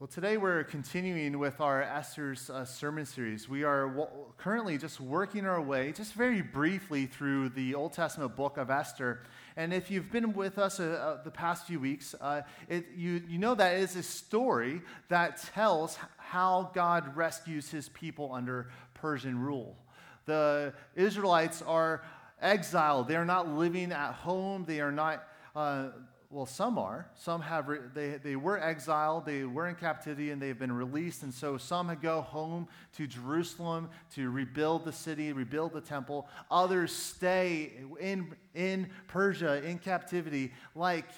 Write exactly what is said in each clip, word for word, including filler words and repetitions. Well, today we're continuing with our Esther's uh, sermon series. We are w- currently just working our way, just very briefly, through the Old Testament book of Esther. And if you've been with us uh, uh, the past few weeks, uh, it, you, you know that it is a story that tells how God rescues his people under Persian rule. The Israelites are exiled. They are not living at home. They are not... Uh, Well, some are. Some have re- they they were exiled, they were in captivity, and they've been released. And so some go home to Jerusalem to rebuild the city, rebuild the temple. Others stay in in Persia in captivity, like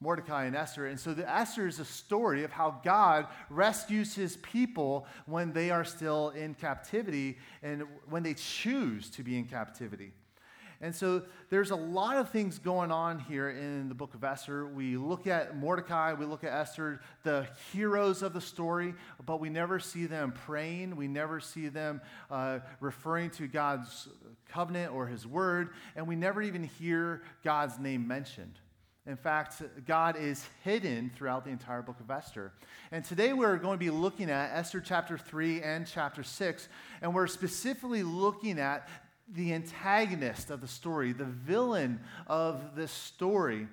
Mordecai and Esther. And so the Esther is a story of how God rescues his people when they are still in captivity and when they choose to be in captivity. And so there's a lot of things going on here in the book of Esther. We look at Mordecai, we look at Esther, the heroes of the story, but we never see them praying. We never see them uh, referring to God's covenant or his word, and we never even hear God's name mentioned. In fact, God is hidden throughout the entire book of Esther. And today we're going to be looking at Esther chapter three and chapter six, and we're specifically looking at the antagonist of the story, the villain of this story.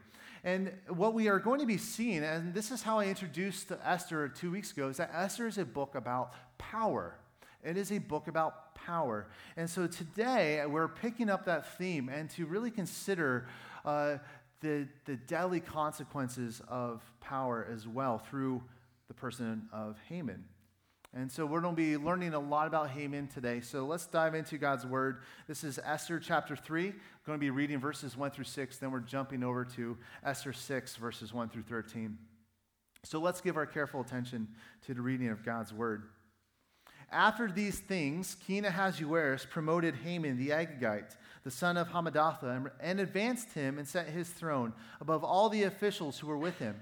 And what we are going to be seeing, and this is how I introduced Esther two weeks ago, is that Esther is a book about power. It is a book about power. And so today we're picking up that theme and to really consider uh, the, the deadly consequences of power as well through the person of Haman. And so we're going to be learning a lot about Haman today. So let's dive into God's word. This is Esther chapter three. I'm going to be reading verses one through six. Then we're jumping over to Esther six, verses one through thirteen. So let's give our careful attention to the reading of God's word. After these things, King Ahasuerus promoted Haman the Agagite, the son of Hammedatha, and advanced him and set his throne above all the officials who were with him.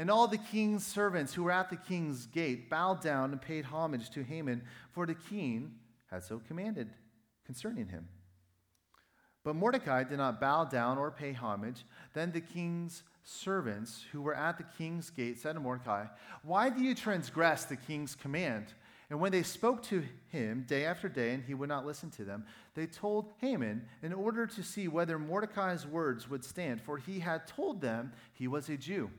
And all the king's servants who were at the king's gate bowed down and paid homage to Haman, for the king had so commanded concerning him. But Mordecai did not bow down or pay homage. Then the king's servants who were at the king's gate said to Mordecai, "Why do you transgress the king's command?" And when they spoke to him day after day, and he would not listen to them, they told Haman in order to see whether Mordecai's words would stand, for he had told them he was a Jew.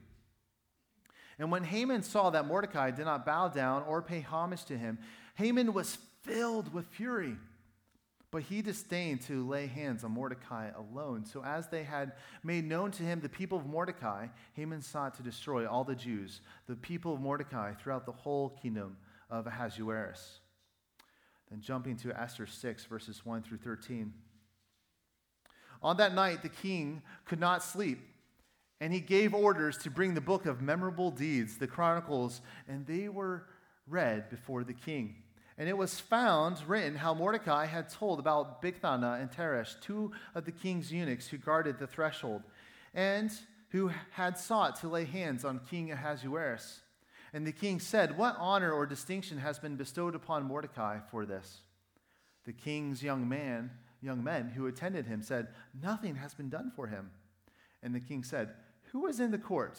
And when Haman saw that Mordecai did not bow down or pay homage to him, Haman was filled with fury. But he disdained to lay hands on Mordecai alone. So as they had made known to him the people of Mordecai, Haman sought to destroy all the Jews, the people of Mordecai, throughout the whole kingdom of Ahasuerus. Then jumping to Esther six, verses one through thirteen. On that night the king could not sleep. And he gave orders to bring the book of memorable deeds, the Chronicles, and they were read before the king. And it was found written how Mordecai had told about Bigthana and Teresh, two of the king's eunuchs who guarded the threshold, and who had sought to lay hands on King Ahasuerus. And the king said, "What honor or distinction has been bestowed upon Mordecai for this?" The king's young man, young men who attended him said, "Nothing has been done for him." And the king said, "Who was in the court?"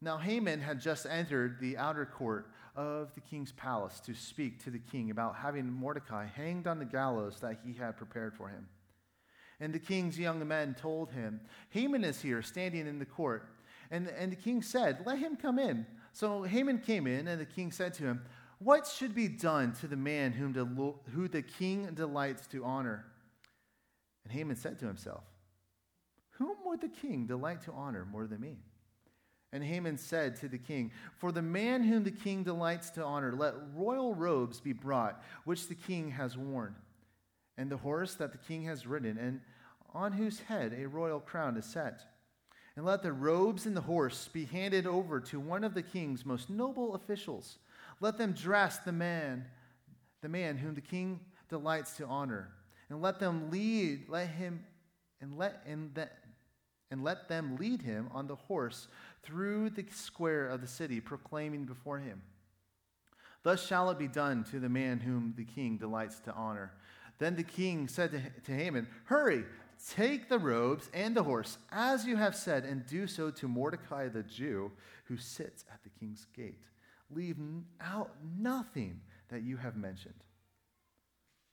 Now Haman had just entered the outer court of the king's palace to speak to the king about having Mordecai hanged on the gallows that he had prepared for him. And the king's young men told him, "Haman is here, standing in the court." And, and the king said, "Let him come in." So Haman came in, and the king said to him, "What should be done to the man whom the, who the king delights to honor?" And Haman said to himself, "Whom would the king delight to honor more than me?" And Haman said to the king, "For the man whom the king delights to honor, let royal robes be brought, which the king has worn, and the horse that the king has ridden, and on whose head a royal crown is set. And let the robes and the horse be handed over to one of the king's most noble officials. Let them dress the man, the man whom the king delights to honor, and let them lead, let him, and let and that." And let them lead him on the horse through the square of the city, proclaiming before him, 'Thus shall it be done to the man whom the king delights to honor.'" Then the king said to, to Haman, "Hurry, take the robes and the horse, as you have said, and do so to Mordecai the Jew, who sits at the king's gate. Leave out nothing that you have mentioned.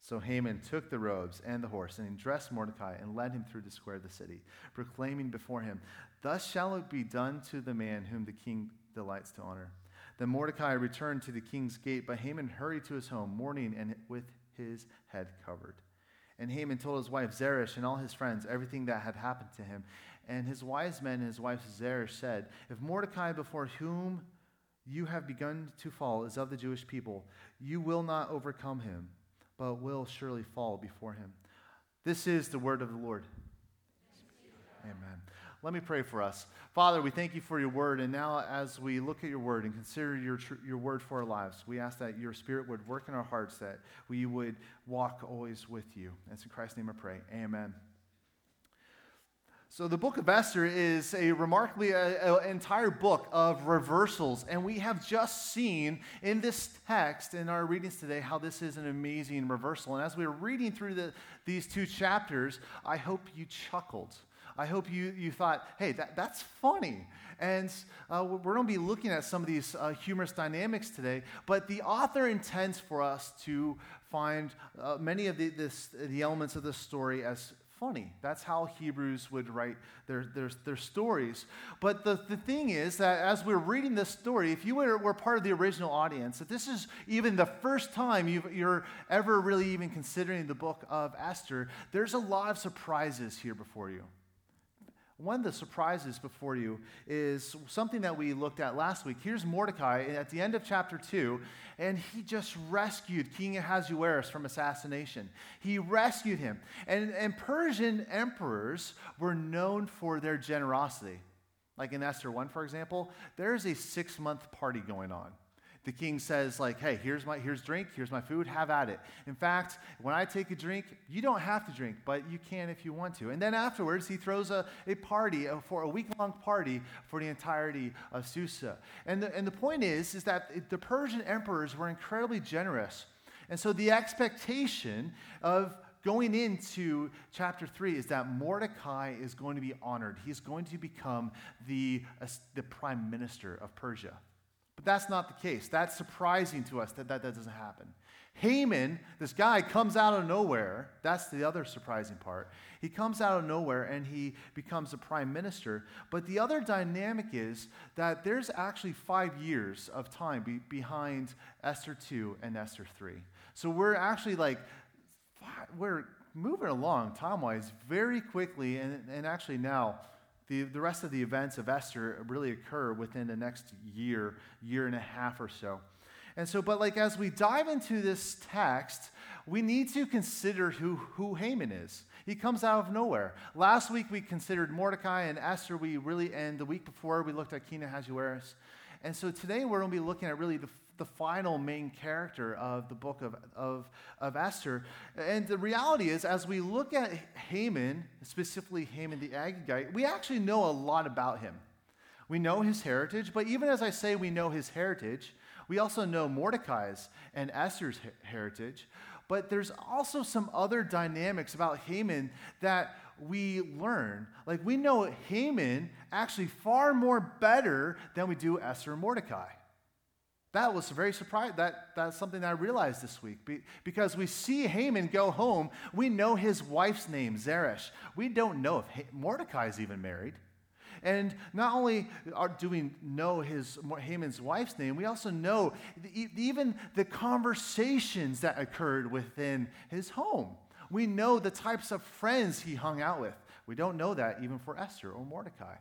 So Haman took the robes and the horse, and he dressed Mordecai and led him through the square of the city, proclaiming before him, "Thus shall it be done to the man whom the king delights to honor." Then Mordecai returned to the king's gate, but Haman hurried to his home, mourning and with his head covered. And Haman told his wife Zeresh and all his friends everything that had happened to him. And his wise men and his wife Zeresh said, "If Mordecai, before whom you have begun to fall, is of the Jewish people, you will not overcome him, but will surely fall before him." This is the word of the Lord. Amen. Let me pray for us. Father, we thank you for your word, and now as we look at your word and consider your tr- your word for our lives, we ask that your spirit would work in our hearts, that we would walk always with you. And it's in Christ's name I pray. Amen. So the book of Esther is a remarkably uh, uh, entire book of reversals, and we have just seen in this text, in our readings today, how this is an amazing reversal. And as we were reading through the, these two chapters, I hope you chuckled. I hope you, you thought, hey, that, that's funny. And uh, we're going to be looking at some of these uh, humorous dynamics today, but the author intends for us to find uh, many of the, this, the elements of this story as funny. That's how Hebrews would write their, their, their stories. But the, the thing is that as we're reading this story, if you were, were part of the original audience, if this is even the first time you've, you're ever really even considering the book of Esther, there's a lot of surprises here before you. One of the surprises before you is something that we looked at last week. Here's Mordecai at the end of chapter two, and he just rescued King Ahasuerus from assassination. He rescued him. And, and Persian emperors were known for their generosity. Like in Esther one, for example, there's a six-month party going on. The king says, like, hey, here's my here's drink, here's my food, have at it. In fact, when I take a drink, you don't have to drink, but you can if you want to. And then afterwards, he throws a, a party, a, for a week-long party for the entirety of Susa. And the, and the point is, is that the Persian emperors were incredibly generous. And so the expectation of going into chapter three is that Mordecai is going to be honored. He's going to become the, uh, the prime minister of Persia. But that's not the case. That's surprising to us that, that that doesn't happen. Haman, this guy, comes out of nowhere. That's the other surprising part. He comes out of nowhere and he becomes a prime minister. But the other dynamic is that there's actually five years of time be, behind Esther two and Esther three. So we're actually like, we're moving along time-wise very quickly, and, and actually now, The, the rest of the events of Esther really occur within the next year, year and a half or so. And so, but like as we dive into this text, we need to consider who, who Haman is. He comes out of nowhere. Last week we considered Mordecai and Esther. We really, and the week before we looked at King Ahasuerus. And so today we're going to be looking at really the the final main character of the book of, of, of Esther. And the reality is, as we look at Haman, specifically Haman the Agagite, we actually know a lot about him. We know his heritage, but even as I say we know his heritage, we also know Mordecai's and Esther's her- heritage. But there's also some other dynamics about Haman that we learn. Like, we know Haman actually far more better than we do Esther and Mordecai. That was very surprising. That, that's something that I realized this week. Be, because we see Haman go home. We know his wife's name, Zeresh. We don't know if ha- Mordecai is even married. And not only are, do we know his Haman's wife's name, we also know the, even the conversations that occurred within his home. We know the types of friends he hung out with. We don't know that even for Esther or Mordecai.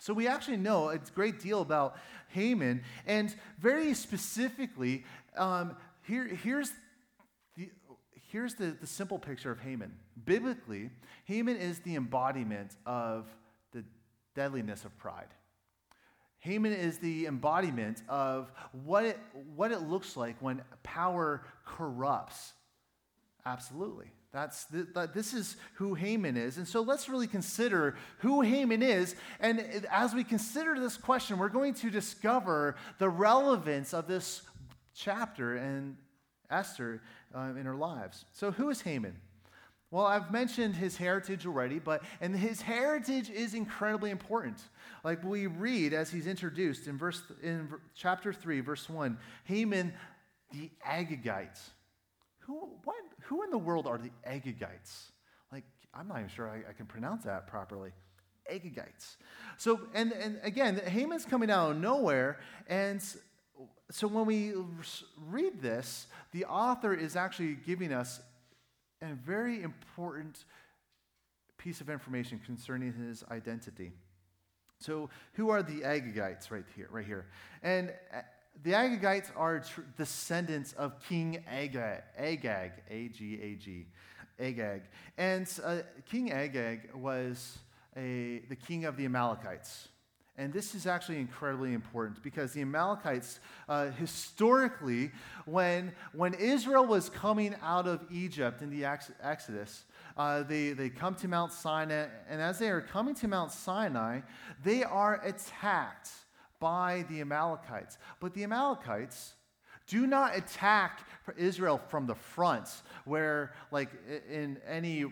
So we actually know a great deal about Haman, and very specifically, um, here, here's, the, here's the, the simple picture of Haman. Biblically, Haman is the embodiment of the deadliness of pride. Haman is the embodiment of what it, what it looks like when power corrupts. Absolutely. That's the, this is who Haman is. And so let's really consider who Haman is. And as we consider this question, we're going to discover the relevance of this chapter and Esther um, in her lives. So who is Haman? Well, I've mentioned his heritage already, but and his heritage is incredibly important. Like we read as he's introduced in verse in chapter three, verse one, Haman the Agagites. Who what who in the world are the Agagites? Like, I'm not even sure I, I can pronounce that properly. Agagites. So, and, and again, Haman's coming out of nowhere, and so when we read this, the author is actually giving us a very important piece of information concerning his identity. So, who are the Agagites right here? Right here, and the Agagites are tr- descendants of King Agag, Agag, A G A G, Agag, and uh, King Agag was a, the king of the Amalekites. And this is actually incredibly important because the Amalekites, uh, historically, when when Israel was coming out of Egypt in the ex- Exodus, uh, they, they come to Mount Sinai, and as they are coming to Mount Sinai, they are attacked by the Amalekites. But the Amalekites do not attack Israel from the front, where, like, in any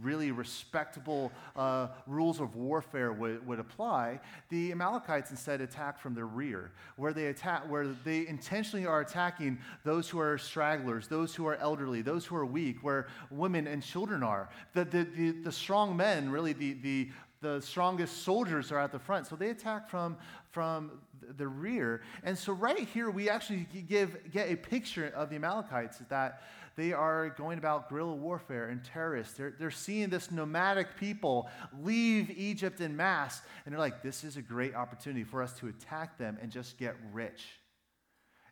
really respectable uh, rules of warfare would, would apply. The Amalekites instead attack from their rear, where they attack, where they intentionally are attacking those who are stragglers, those who are elderly, those who are weak, where women and children are. The the the, the strong men, really the the the strongest soldiers are at the front, so they attack from from the rear. And so right here we actually give get a picture of the Amalekites that they are going about guerrilla warfare and terrorists. They're, they're seeing this nomadic people leave Egypt en masse, and they're like, this is a great opportunity for us to attack them and just get rich.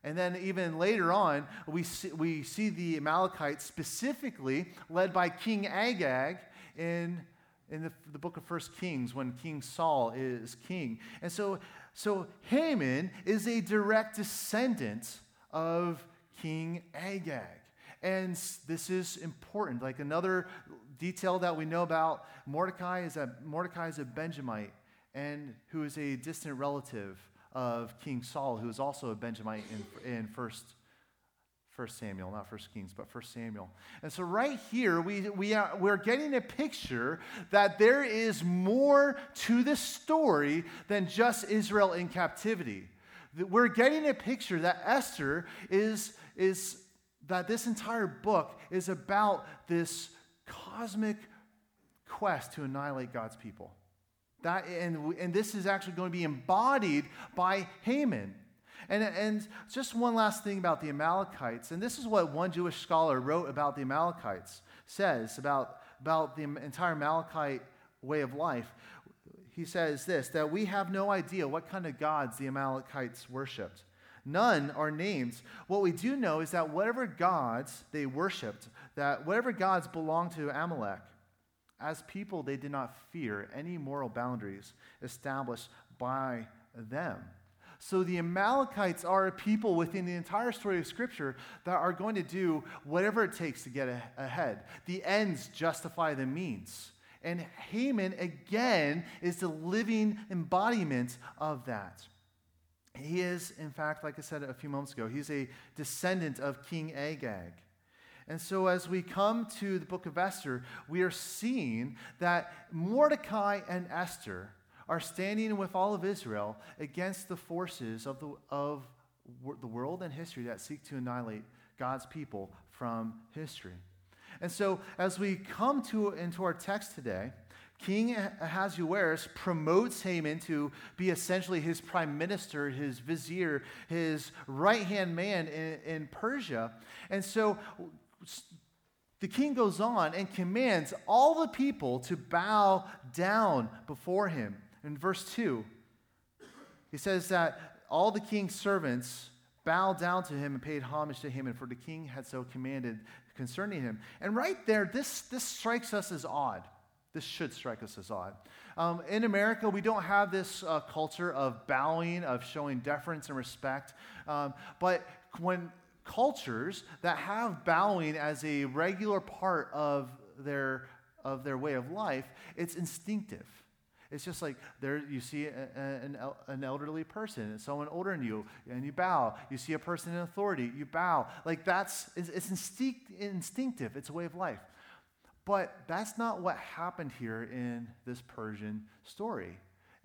And then even later on, we see, we see the Amalekites specifically led by King Agag in, in the, the book of First Kings when King Saul is king. And so, so Haman is a direct descendant of King Agag. And this is important. Like another detail that we know about Mordecai is that Mordecai is a Benjamite, and who is a distant relative of King Saul, who is also a Benjamite in, in First First Samuel, not First Kings, but First Samuel. And so right here we we are we're getting a picture that there is more to this story than just Israel in captivity. We're getting a picture that Esther is is. That this entire book is about this cosmic quest to annihilate God's people. That and, and this is actually going to be embodied by Haman. And, and just one last thing about the Amalekites, and this is what one Jewish scholar wrote about the Amalekites, says about, about the entire Amalekite way of life. He says this, that we have no idea what kind of gods the Amalekites worshipped. None are named. What we do know is that whatever gods they worshipped, that whatever gods belonged to Amalek, as people they did not fear any moral boundaries established by them. So the Amalekites are a people within the entire story of Scripture that are going to do whatever it takes to get ahead. The ends justify the means. And Haman, again, is the living embodiment of that. He is, in fact, like I said a few moments ago, he's a descendant of King Agag. And so as we come to the book of Esther, we are seeing that Mordecai and Esther are standing with all of Israel against the forces of the, of the world and history that seek to annihilate God's people from history. And so as we come to into our text today, King Ahasuerus promotes Haman to be essentially his prime minister, his vizier, his right-hand man in, in Persia. And so the king goes on and commands all the people to bow down before him. In verse two, he says that all the king's servants bowed down to him and paid homage to Haman, for the king had so commanded concerning him. And right there, this, this strikes us as odd. This should strike us as odd. Um, in America, we don't have this uh, culture of bowing, of showing deference and respect. Um, but when cultures that have bowing as a regular part of their of their way of life, it's instinctive. It's just like there you see a, a, an, an elderly person, someone older than you, and you bow. You see a person in authority, you bow. Like that's it's, it's instinct, instinctive. It's a way of life. But that's not what happened here in this Persian story.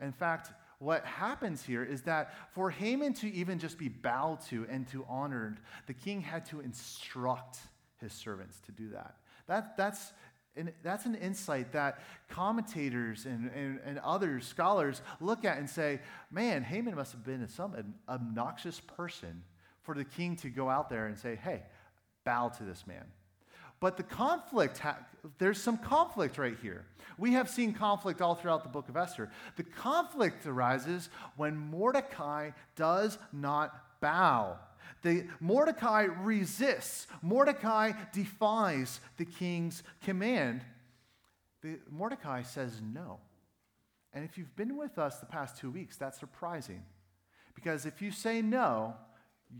In fact, what happens here is that for Haman to even just be bowed to and to honored, the king had to instruct his servants to do that. That that's And that's an insight that commentators and, and, and other scholars look at and say, man, Haman must have been some an obnoxious person for the king to go out there and say, hey, bow to this man. But the conflict, ha- there's some conflict right here. We have seen conflict all throughout the book of Esther. The conflict arises when Mordecai does not bow. The, Mordecai resists. Mordecai defies the king's command. The, Mordecai says no. And if you've been with us the past two weeks, that's surprising. Because if you say no,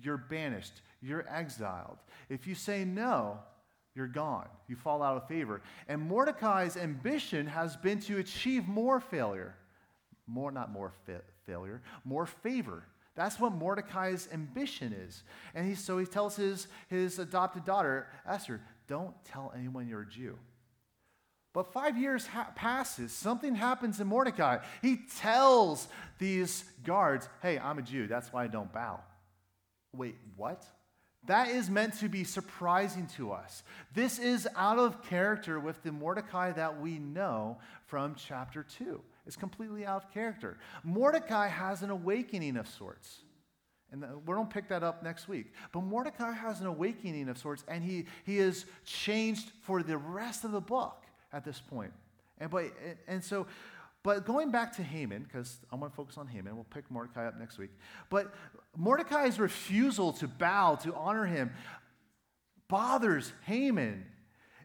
you're banished. You're exiled. If you say no, you're gone. You fall out of favor. And Mordecai's ambition has been to achieve more failure. More, not more fa- failure, more favor. That's what Mordecai's ambition is. And he, so he tells his, his adopted daughter, Esther, don't tell anyone you're a Jew. But five years ha- passes. Something happens in Mordecai. He tells these guards, hey, I'm a Jew. That's why I don't bow. Wait, what? That is meant to be surprising to us. This is out of character with the Mordecai that we know from chapter two. It's completely out of character. Mordecai has an awakening of sorts. And we don't pick that up next week. But Mordecai has an awakening of sorts, and he, he is changed for the rest of the book at this point. And, but, and so, but going back to Haman, because I want to focus on Haman. We'll pick Mordecai up next week. But Mordecai's refusal to bow, to honor him, bothers Haman.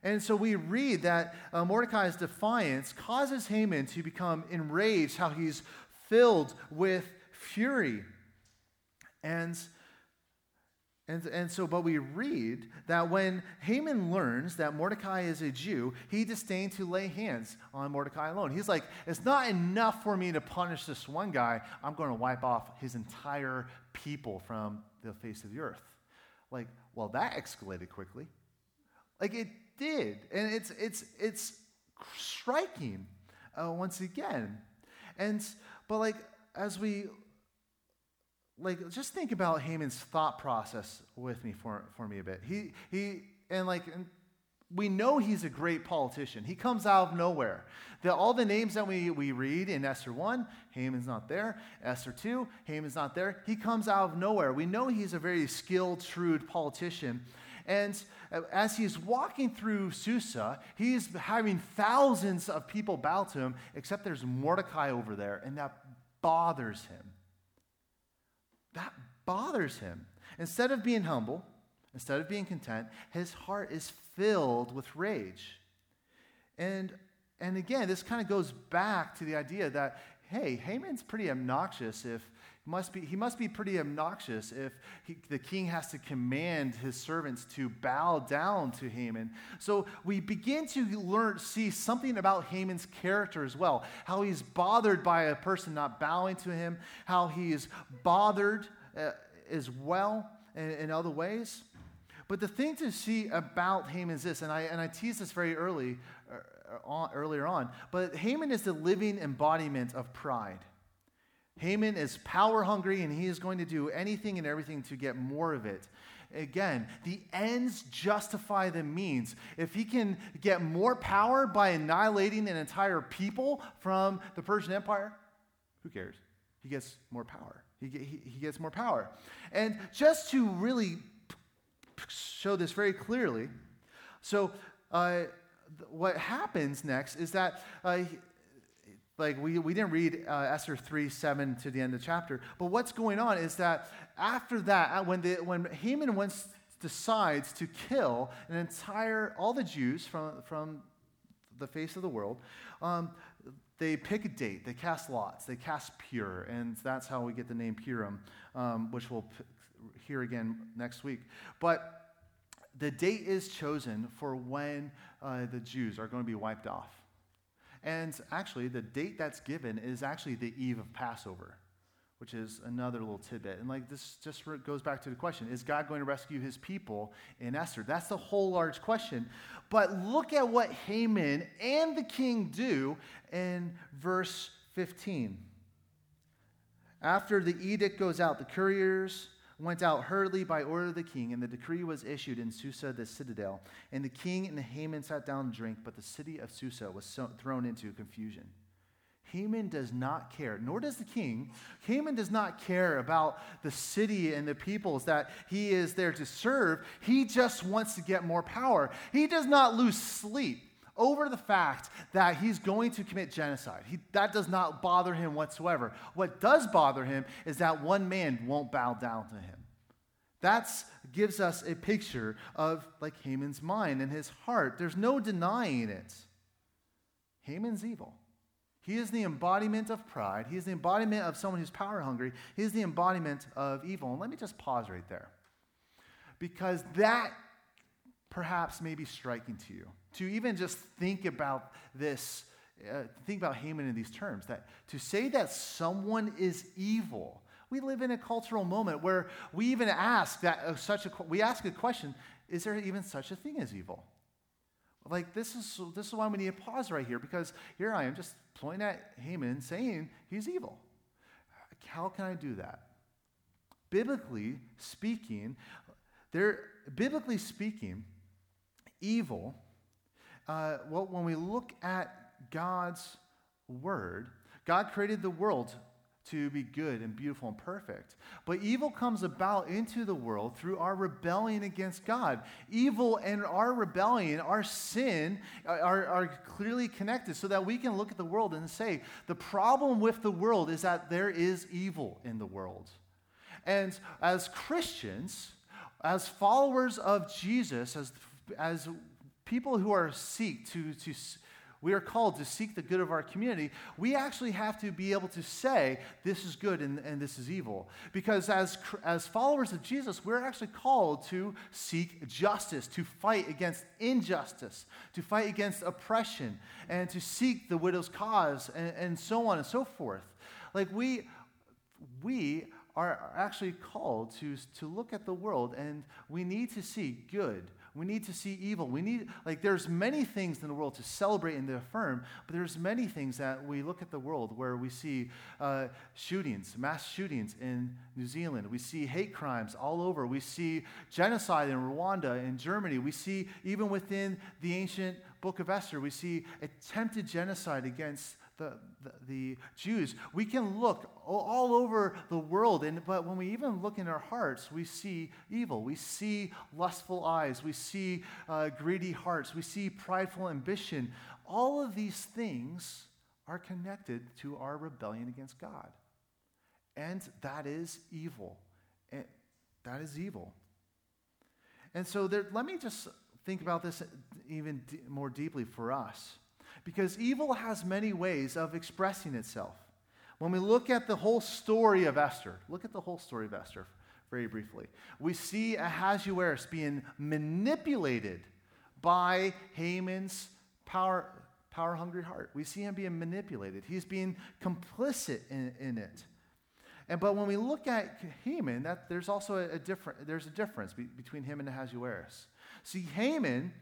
And so we read that uh, Mordecai's defiance causes Haman to become enraged, how he's filled with fury. And, and, and so, but we read that when Haman learns that Mordecai is a Jew, he disdained to lay hands on Mordecai alone. He's like, it's not enough for me to punish this one guy. I'm going to wipe off his entire people from the face of the earth. Like, well, that escalated quickly. Like, it did, and it's it's it's striking uh, once again, and but like as we like just think about Haman's thought process with me for for me a bit. He he and like and we know he's a great politician. He comes out of nowhere. The, all the names that we we read in Esther one, Haman's not there. Esther two, Haman's not there. He comes out of nowhere. We know he's a very skilled, shrewd politician. And as he's walking through Susa, he's having thousands of people bow to him, except there's Mordecai over there, and that bothers him. That bothers him. Instead of being humble, instead of being content, his heart is filled with rage. And, and again, this kind of goes back to the idea that, hey, Haman's pretty obnoxious if Must be, he must be pretty obnoxious if he, the king has to command his servants to bow down to Haman. So we begin to learn, see something about Haman's character as well, how he's bothered by a person not bowing to him, how he is bothered uh, as well in, in other ways. But the thing to see about Haman is this, and I, and I teased this very early, uh, on, earlier on, but Haman is the living embodiment of pride. Haman is power hungry, and he is going to do anything and everything to get more of it. Again, the ends justify the means. If he can get more power by annihilating an entire people from the Persian Empire, who cares? He gets more power. He, he, he gets more power. And just to really show this very clearly, so uh, what happens next is that... Uh, Like we, we didn't read uh, Esther three seven to the end of the chapter. But what's going on is that after that, when the, when Haman once decides to kill an entire, all the Jews from, from the face of the world, um, they pick a date. They cast lots. They cast Pur. And that's how we get the name Purim, um, which we'll p- hear again next week. But the date is chosen for when uh, the Jews are going to be wiped off. And actually, the date that's given is actually the eve of Passover, which is another little tidbit. And like this just goes back to the question, is God going to rescue his people in Esther? That's the whole large question. But look at what Haman and the king do in verse fifteen. After the edict goes out, the couriers went out hurriedly by order of the king, and the decree was issued in Susa, the citadel. And the king and Haman sat down to drink, but the city of Susa was so thrown into confusion. Haman does not care, nor does the king. Haman does not care about the city and the peoples that he is there to serve. He just wants to get more power. He does not lose sleep over the fact that he's going to commit genocide. He, that does not bother him whatsoever. What does bother him is that one man won't bow down to him. That gives us a picture of like Haman's mind and his heart. There's no denying it. Haman's evil. He is the embodiment of pride. He is the embodiment of someone who's power hungry. He is the embodiment of evil. And let me just pause right there, because that perhaps may be striking to you, to even just think about this, uh, think about Haman in these terms, that to say that someone is evil. We live in a cultural moment where we even ask that uh, such a, we ask a question, is there even such a thing as evil? Like this is this is why we need to pause right here, because here I am just pointing at Haman saying he's evil. How can I do that? Biblically speaking, there biblically speaking, evil. Uh, well, when we look at God's word, God created the world to be good and beautiful and perfect. But evil comes about into the world through our rebellion against God. Evil and our rebellion, our sin, are, are clearly connected, so that we can look at the world and say, the problem with the world is that there is evil in the world. And as Christians, as followers of Jesus, as, as people who are seek to... to we are called to seek the good of our community. We actually have to be able to say, this is good and, and this is evil. Because as, as followers of Jesus, we're actually called to seek justice, to fight against injustice, to fight against oppression, and to seek the widow's cause, and, and so on and so forth. Like we, we are actually called to, to look at the world, and we need to see good. We need to see evil. We need, like, there's many things in the world to celebrate and to affirm, but there's many things that we look at the world where we see uh, shootings, mass shootings in New Zealand. We see hate crimes all over. We see genocide in Rwanda and Germany. We see, even within the ancient book of Esther, we see attempted genocide against the, the, the Jews. We can look all over the world, and but when we even look in our hearts, we see evil. We see lustful eyes. We see uh, greedy hearts. We see prideful ambition. All of these things are connected to our rebellion against God. And that is evil. And that is evil. And so there, let me just think about this even d- more deeply for us. Because evil has many ways of expressing itself. When we look at the whole story of Esther, look at the whole story of Esther very briefly. We see Ahasuerus being manipulated by Haman's power, power-hungry heart. We see him being manipulated. He's being complicit in, in it. And but when we look at Haman, that there's also a, a different there's a difference be, between him and Ahasuerus. See, Haman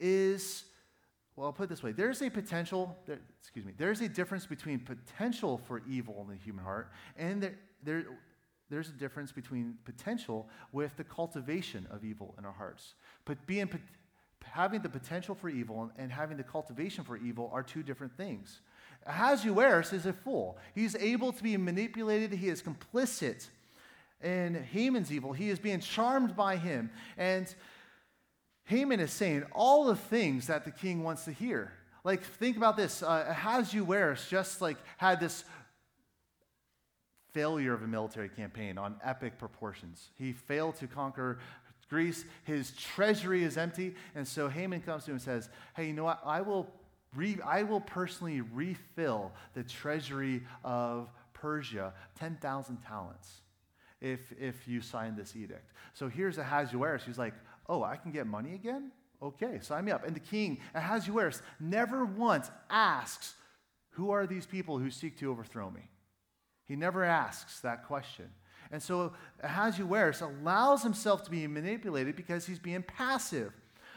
is Well, I'll put it this way. There's a potential, there, excuse me, there's a difference between potential for evil in the human heart, and there, there, there's a difference between potential with the cultivation of evil in our hearts. But being, having the potential for evil and, and having the cultivation for evil are two different things. Ahasuerus is a fool. He's able to be manipulated. He is complicit in Haman's evil. He is being charmed by him. And Haman is saying all the things that the king wants to hear. Like, think about this. Uh, Ahasuerus just, like, had this failure of a military campaign on epic proportions. He failed to conquer Greece. His treasury is empty. And so Haman comes to him and says, hey, you know what? I will, re- I will personally refill the treasury of Persia, ten thousand talents, if, if you sign this edict. So here's Ahasuerus who's like, oh, I can get money again? Okay, sign me up. And the king, Ahasuerus, never once asks, who are these people who seek to overthrow me? He never asks that question. And so Ahasuerus allows himself to be manipulated because he's being passive.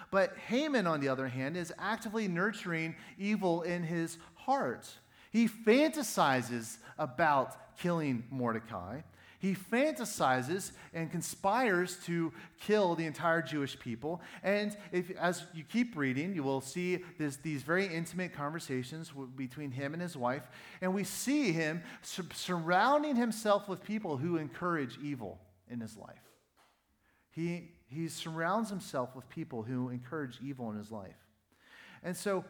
But Haman, on the other hand, is actively nurturing evil in his heart. He fantasizes about killing Mordecai. He fantasizes and conspires to kill the entire Jewish people. And if, as you keep reading, you will see this, these very intimate conversations w- between him and his wife. And we see him sur- surrounding himself with people who encourage evil in his life. He, he surrounds himself with people who encourage evil in his life. And so,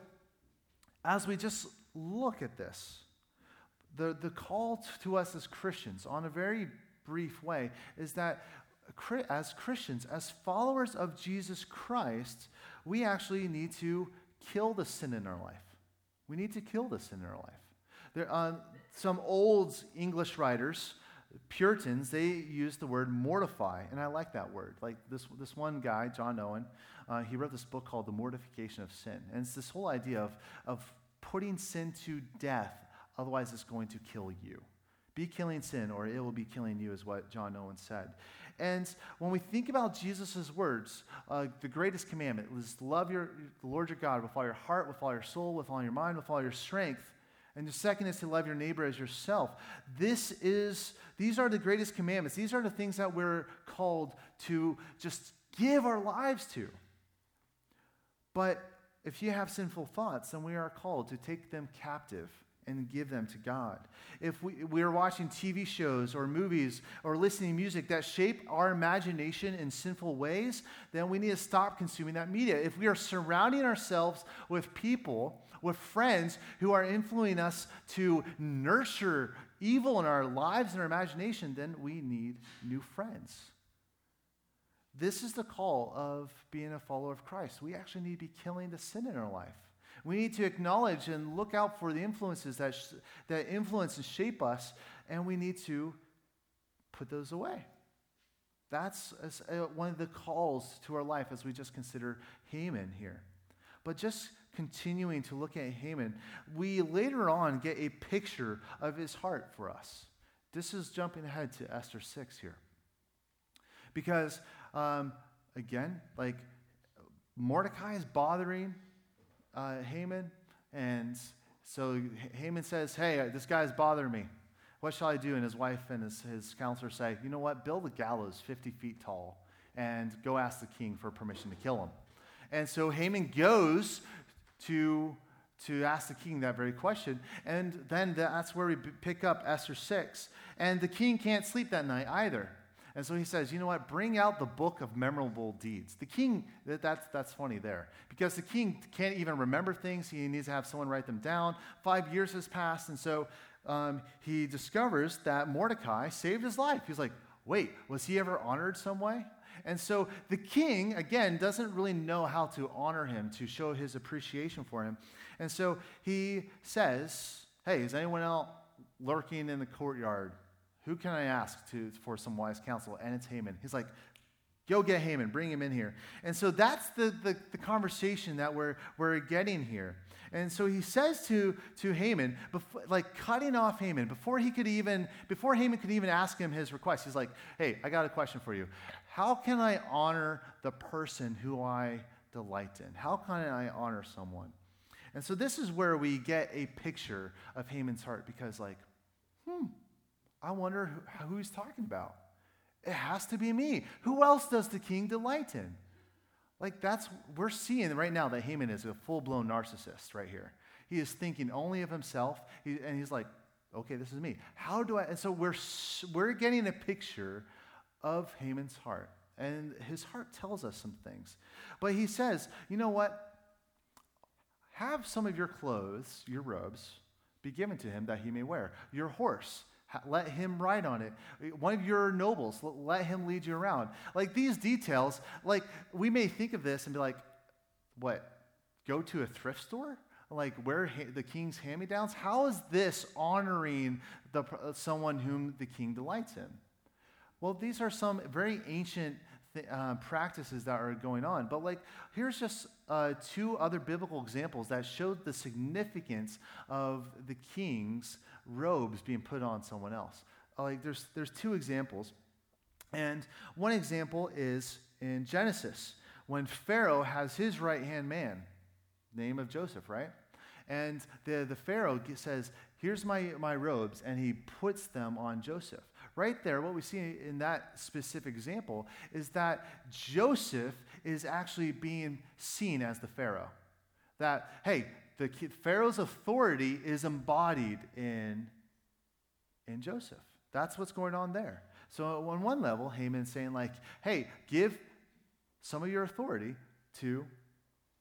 as we just look at this, the, the call to us as Christians on a very brief way is that as Christians, as followers of Jesus Christ, we actually need to kill the sin in our life. We need to kill the sin in our life. There are some old English writers, Puritans, they used the word mortify, and I like that word. Like this this one guy, John Owen, uh, he wrote this book called The Mortification of Sin, and it's this whole idea of, of putting sin to death, otherwise it's going to kill you. Be killing sin, or it will be killing you, is what John Owen said. And when we think about Jesus' words, uh, the greatest commandment is love your the Lord your God with all your heart, with all your soul, with all your mind, with all your strength. And the second is to love your neighbor as yourself. This is, these are the greatest commandments. These are the things that we're called to just give our lives to. But if you have sinful thoughts, then we are called to take them captive and give them to God. If we, we are watching T V shows or movies or listening to music that shape our imagination in sinful ways, then we need to stop consuming that media. If we are surrounding ourselves with people, with friends who are influencing us to nurture evil in our lives and our imagination, then we need new friends. This is the call of being a follower of Christ. We actually need to be killing the sin in our life. We need to acknowledge and look out for the influences that, sh- that influence and shape us, and we need to put those away. That's uh, one of the calls to our life as we just consider Haman here. But just continuing to look at Haman, we later on get a picture of his heart for us. This is jumping ahead to Esther six here. Because, um, again, like Mordecai is bothering Uh, Haman, and so Haman says, hey, this guy's bothering me. What shall I do? And his wife and his, his counselor say, you know what? Build a gallows fifty feet tall and go ask the king for permission to kill him. And so Haman goes to, to ask the king that very question, and then that's where we pick up Esther six. And the king can't sleep that night either. And so he says, you know what, bring out the book of memorable deeds. The king, that, that's, that's funny there, because the king can't even remember things. He needs to have someone write them down. Five years has passed, and so um, he discovers that Mordecai saved his life. He's like, wait, was he ever honored some way? And so the king, again, doesn't really know how to honor him, to show his appreciation for him. And so he says, hey, is anyone else lurking in the courtyard? Who can I ask to for some wise counsel? And it's Haman. He's like, go get Haman, bring him in here. And so that's the, the, the conversation that we're, we're getting here. And so he says to, to Haman, before, like cutting off Haman, before he could even, before Haman could even ask him his request, he's like, hey, I got a question for you. How can I honor the person who I delight in? How can I honor someone? And so this is where we get a picture of Haman's heart, because like, hmm, I wonder who he's talking about. It has to be me. Who else does the king delight in? Like that's, we're seeing right now that Haman is a full-blown narcissist right here. He is thinking only of himself, he, and he's like, okay, this is me. How do I, and so we're, we're getting a picture of Haman's heart, and his heart tells us some things. But he says, you know what? Have some of your clothes, your robes, be given to him that he may wear. Your horse, let him ride on it. One of your nobles, let him lead you around. Like these details, like we may think of this and be like, what, go to a thrift store? Like wear ha- the king's hand-me-downs? How is this honoring the someone whom the king delights in? Well, these are some very ancient th- uh, practices that are going on. But like, here's just uh, two other biblical examples that showed the significance of the king's robes being put on someone else. Like, there's there's two examples. And one example is in Genesis, when Pharaoh has his right-hand man, name of Joseph, right? And the, the Pharaoh says, here's my, my robes, and he puts them on Joseph. Right there, what we see in that specific example is that Joseph is actually being seen as the Pharaoh. That, hey, the Pharaoh's authority is embodied in, in Joseph. That's what's going on there. So on one level, Haman's saying like, hey, give some of your authority to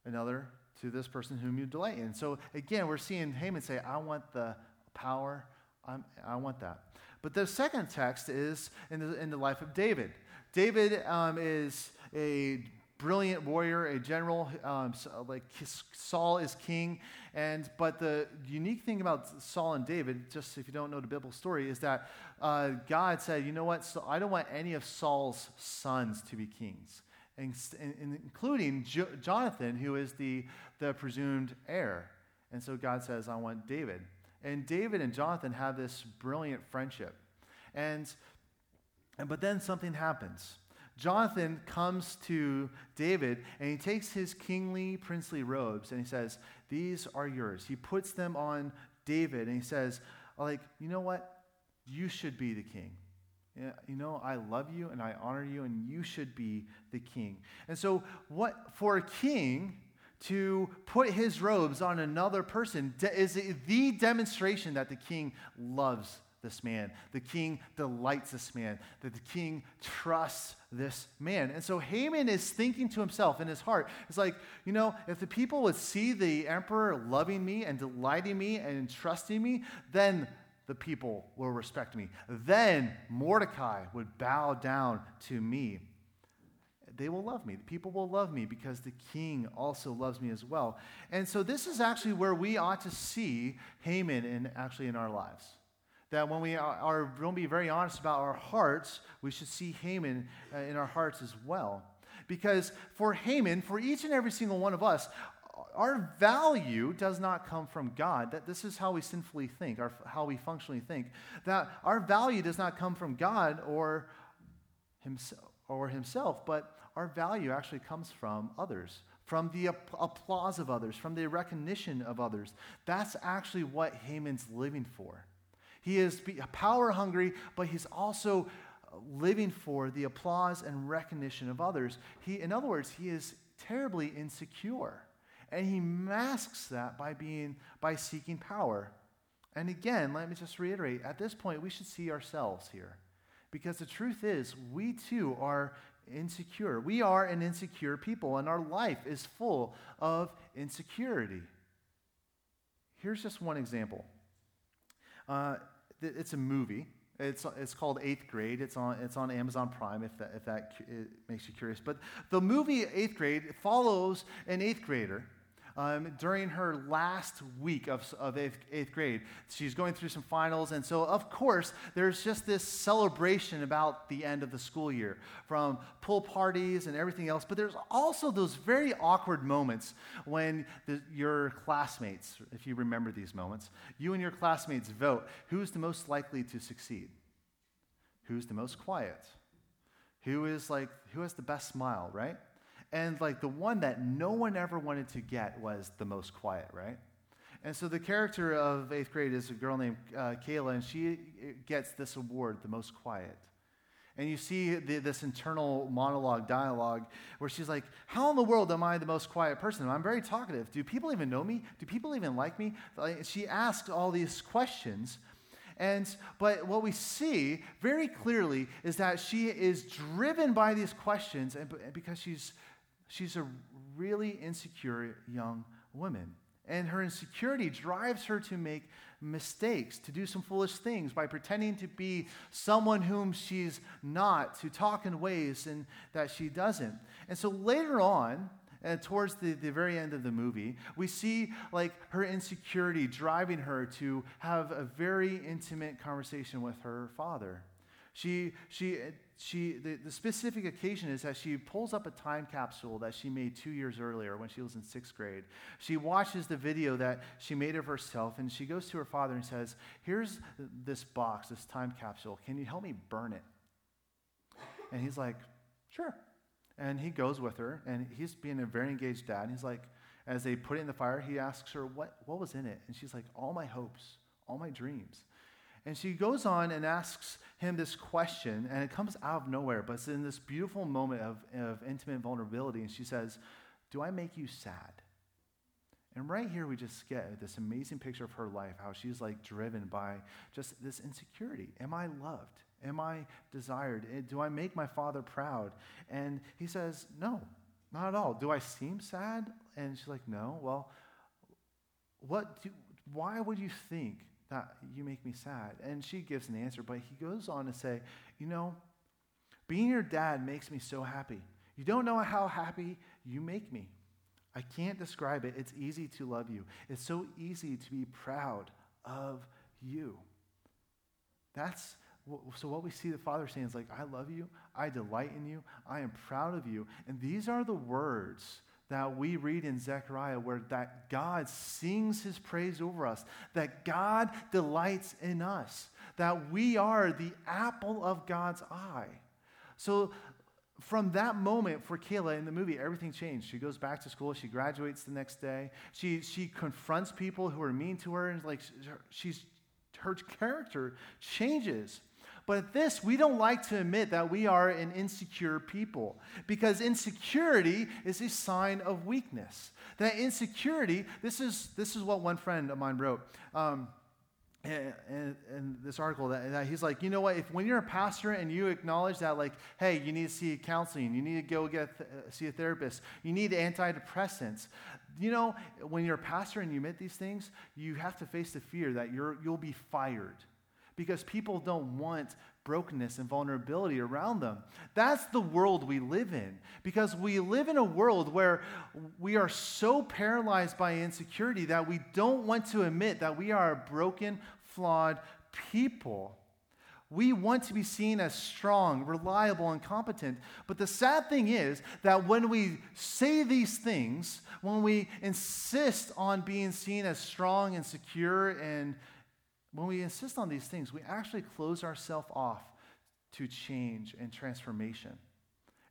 another, to this person whom you delight in. So again, we're seeing Haman say, I want the power, I'm, I want that. But the second text is in the, in the life of David. David um, is a brilliant warrior, a general, um, so, like his, Saul is king. And but the unique thing about Saul and David, just if you don't know the biblical story, is that uh, God said, you know what, so I don't want any of Saul's sons to be kings, and, and including jo- Jonathan, who is the, the presumed heir. And so God says, I want David. And David and Jonathan have this brilliant friendship. And, and but then something happens. Jonathan comes to David, and he takes his kingly, princely robes, and he says, these are yours. He puts them on David, and he says, like, you know what? You should be the king. You know, I love you, and I honor you, and you should be the king. And so what for a king to put his robes on another person is the demonstration that the king loves this man, the king delights this man, that the king trusts this man. And so Haman is thinking to himself in his heart, it's like, you know, if the people would see the emperor loving me and delighting me and trusting me, then the people will respect me. Then Mordecai would bow down to me. They will love me. The people will love me because the king also loves me as well. And so this is actually where we ought to see Haman in actually in our lives. That when we are, are going to be very honest about our hearts, we should see Haman uh, in our hearts as well. Because for Haman, for each and every single one of us, our value does not come from God. That this is how we sinfully think, or how we functionally think. That our value does not come from God or himself, or himself, but our value actually comes from others, from the applause of others, from the recognition of others. That's actually what Haman's living for. He is power hungry, but he's also living for the applause and recognition of others. He, in other words, he is terribly insecure, and he masks that by being by seeking power. And again, let me just reiterate, at this point, we should see ourselves here. Because the truth is, we too are insecure. We are an insecure people, and our life is full of insecurity. Here's just one example. Uh, th- it's a movie. It's it's called Eighth Grade. It's on it's on Amazon Prime. If that if that cu- makes you curious, but the movie Eighth Grade follows an eighth grader. Um, during her last week of, of eighth, eighth grade. She's going through some finals, and so, of course, there's just this celebration about the end of the school year, from pool parties and everything else, but there's also those very awkward moments when the, your classmates, if you remember these moments, you and your classmates vote who's the most likely to succeed, who's the most quiet, who is like, who has the best smile, right? And like the one that no one ever wanted to get was the most quiet, right? And so the character of eighth grade is a girl named uh, Kayla, and she gets this award, the most quiet. And you see the, this internal monologue, dialogue, where she's like, how in the world am I the most quiet person? I'm very talkative. Do people even know me? Do people even like me? Like, she asks all these questions. And but what we see very clearly is that she is driven by these questions, and because she's She's a really insecure young woman. And her insecurity drives her to make mistakes, to do some foolish things by pretending to be someone whom she's not, to talk in ways and that she doesn't. And so later on, and towards the, the very end of the movie, we see like her insecurity driving her to have a very intimate conversation with her father. She she she the, the specific occasion is that she pulls up a time capsule that she made two years earlier when she was in sixth grade. She watches the video that she made of herself, and she goes to her father and says, here's this box, this time capsule. Can you help me burn it? And he's like, sure. And he goes with her, and he's being a very engaged dad. And he's like, as they put it in the fire, he asks her, what, what was in it? And she's like, all my hopes, all my dreams. And she goes on and asks him this question, and it comes out of nowhere, but it's in this beautiful moment of, of intimate vulnerability. And she says, do I make you sad? And right here we just get this amazing picture of her life, how she's like driven by just this insecurity. Am I loved? Am I desired? Do I make my father proud? And he says, no, not at all. Do I seem sad? And she's like, no. Well, what? Do, why would you think that you make me sad? And she gives an answer, but he goes on to say, you know, being your dad makes me so happy. You don't know how happy you make me. I can't describe it. It's easy to love you. It's so easy to be proud of you. That's So what we see the Father saying is like, I love you, I delight in you, I am proud of you. And these are the words that we read in Zechariah where that God sings his praise over us, that God delights in us, that we are the apple of God's eye. So from that moment for Kayla in the movie, everything changed. She goes back to school. She graduates the next day. She she confronts people who are mean to her, and like she's her character changes. But at this, we don't like to admit that we are an insecure people, because insecurity is a sign of weakness. That insecurity, this is this is what one friend of mine wrote um, in, in, in this article, that, that he's like, you know what, if when you're a pastor and you acknowledge that, like, hey, you need to see counseling, you need to go get th- see a therapist, you need antidepressants, you know, when you're a pastor and you admit these things, you have to face the fear that you're you'll be fired, because people don't want brokenness and vulnerability around them. That's the world we live in, because we live in a world where we are so paralyzed by insecurity that we don't want to admit that we are a broken, flawed people. We want to be seen as strong, reliable, and competent. But the sad thing is that when we say these things, when we insist on being seen as strong and secure, and when we insist on these things, we actually close ourselves off to change and transformation.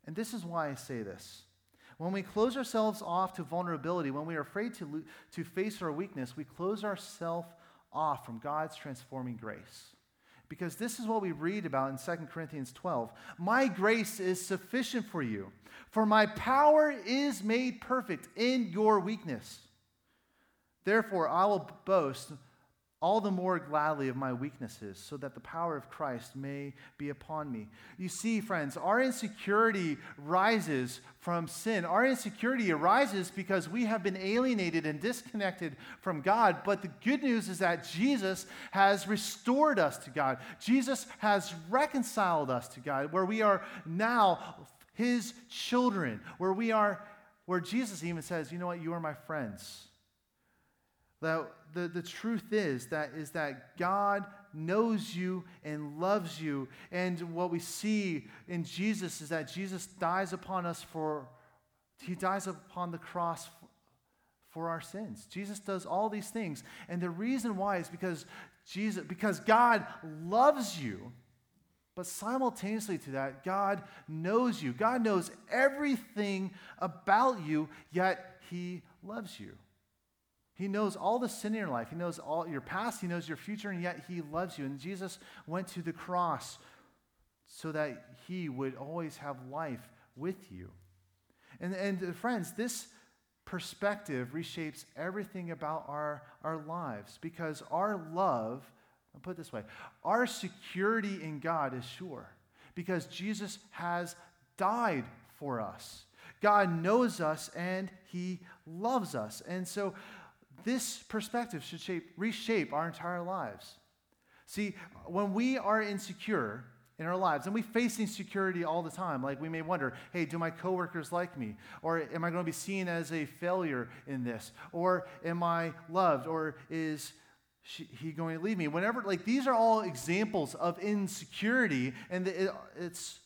And this is why I say this. When we close ourselves off to vulnerability, when we are afraid to, lo- to face our weakness, we close ourselves off from God's transforming grace. Because this is what we read about in Second Corinthians twelve. My grace is sufficient for you, for my power is made perfect in your weakness. Therefore, I will boast all the more gladly of my weaknesses, so that the power of Christ may be upon me. You see, friends, our insecurity rises from sin. Our insecurity arises because we have been alienated and disconnected from God. But the good news is that Jesus has restored us to God. Jesus has reconciled us to God, where we are now his children, where we are, where Jesus even says, you know what, you are my friends. The, the, the truth is that is that God knows you and loves you. And what we see in Jesus is that Jesus dies upon us for, he dies upon the cross for our sins. Jesus does all these things. And the reason why is because Jesus, because God loves you, but simultaneously to that, God knows you. God knows everything about you, yet he loves you. He knows all the sin in your life. He knows all your past. He knows your future, and yet he loves you. And Jesus went to the cross so that he would always have life with you. And, and friends, this perspective reshapes everything about our, our lives, because our love, I'll put it this way, our security in God is sure, because Jesus has died for us. God knows us, and he loves us. And so this perspective should shape, reshape our entire lives. See, when we are insecure in our lives, and we face insecurity all the time, like we may wonder, hey, do my coworkers like me? Or am I going to be seen as a failure in this? Or am I loved? Or is she, he going to leave me? Whenever, like, these are all examples of insecurity, and it, it's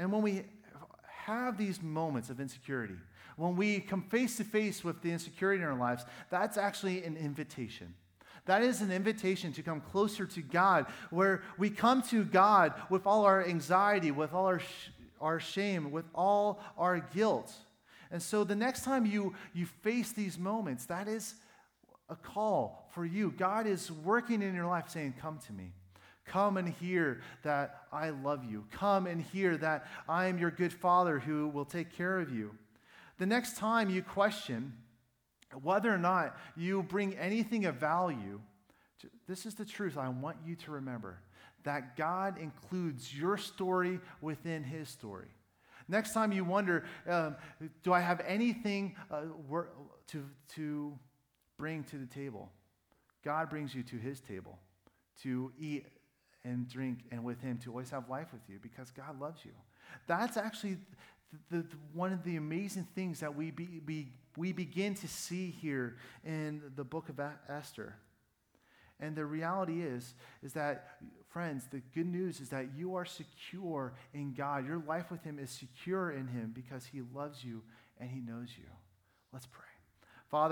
And when we have these moments of insecurity, when we come face to face with the insecurity in our lives, that's actually an invitation. That is an invitation to come closer to God, where we come to God with all our anxiety, with all our sh- our shame, with all our guilt. And so the next time you, you face these moments, that is a call for you. God is working in your life saying, come to me. Come and hear that I love you. Come and hear that I am your good Father who will take care of you. The next time you question whether or not you bring anything of value, this is the truth I want you to remember, that God includes your story within his story. Next time you wonder, um, do I have anything uh, to, to bring to the table? God brings you to his table to eat and drink, and with him to always have life with you, because God loves you. That's actually the, the, one of the amazing things that we be, we we begin to see here in the book of Esther. And the reality is, is that, friends, the good news is that you are secure in God. Your life with him is secure in him because he loves you and he knows you. Let's pray. Father,